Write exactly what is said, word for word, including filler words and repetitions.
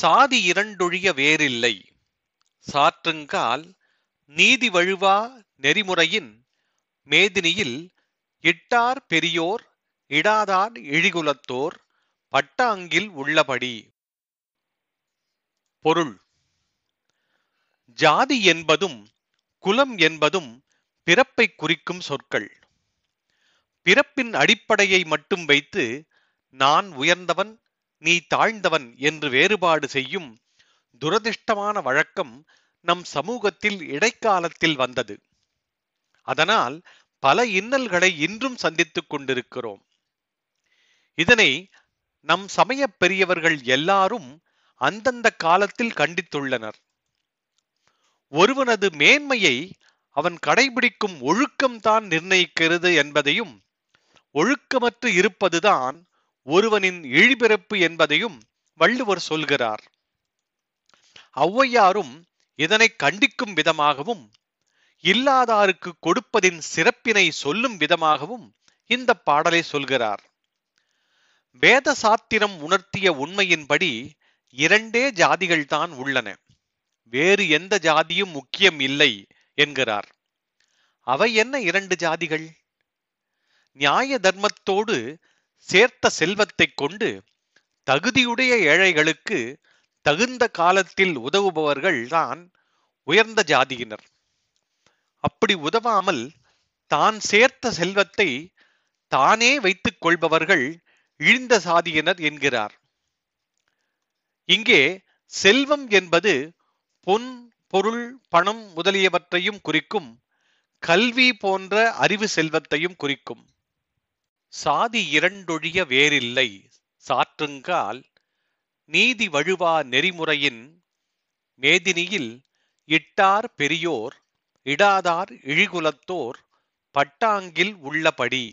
சாதி இரண்டொழிய வேறில்லை சாற்றுங்கால் நீதி வழுவா நெறிமுறையின் மேதினியில் இட்டார் பெரியோர் இடாதார் இழிகுலத்தோர் பட்டாங்கில் உள்ளபடி. பொருள்: ஜாதி என்பதும் குலம் என்பதும் பிறப்பை குறிக்கும் சொற்கள். பிறப்பின் அடிப்படையை மட்டும் வைத்து நான் உயர்ந்தவன் நீ தாழ்ந்தவன் என்று வேறுபாடு செய்யும் துரதிர்ஷ்டமான வழக்கம் நம் சமூகத்தில் இடைக்காலத்தில் வந்தது. அதனால் பல இன்னல்களை இன்றும் சந்தித்துக் கொண்டிருக்கிறோம். இதனை நம் சமய பெரியவர்கள் எல்லாரும் அந்தந்த காலத்தில் கண்டித்துள்ளனர். ஒருவனது மேன்மையை அவன் கடைபிடிக்கும் ஒழுக்கம்தான் நிர்ணயிக்கிறது என்பதையும், ஒழுக்கமற்று இருப்பதுதான் ஒருவனின் இழிபிறப்பு என்பதையும் வள்ளுவர் சொல்கிறார். ஔவையாரும் இதனை கண்டிக்கும் விதமாகவும், இல்லாதாருக்கு கொடுப்பதின் சிறப்பினை சொல்லும் விதமாகவும் இந்த பாடலை சொல்கிறார். வேத சாத்திரம் உணர்த்திய உண்மையின்படி இரண்டே ஜாதிகள்தான் உள்ளன, வேறு எந்த ஜாதியும் முக்கியம் இல்லை என்கிறார். அவை என்ன இரண்டு ஜாதிகள்? நியாய தர்மத்தோடு சேர்த்த செல்வத்தை கொண்டு தகுதியுடைய ஏழைகளுக்கு தகுந்த காலத்தில் உதவுபவர்கள் தான் உயர்ந்த ஜாதியினர். அப்படி உதவாமல் தான் சேர்த்த செல்வத்தை தானே வைத்துக் கொள்பவர்கள் இழிந்த சாதியினர் என்கிறார். இங்கே செல்வம் என்பது பொன், பொருள், பணம் முதலியவற்றையும் குறிக்கும், கல்வி போன்ற அறிவு செல்வத்தையும் குறிக்கும். சாதி இரண்டொழிய வேறில்லை சாற்றுங்கால் நீதி வழுவா நெறிமுறையின் மேதினியில் இட்டார் பெரியோர் இடாதார் இழிகுலத்தோர் பட்டாங்கில் உள்ளபடி.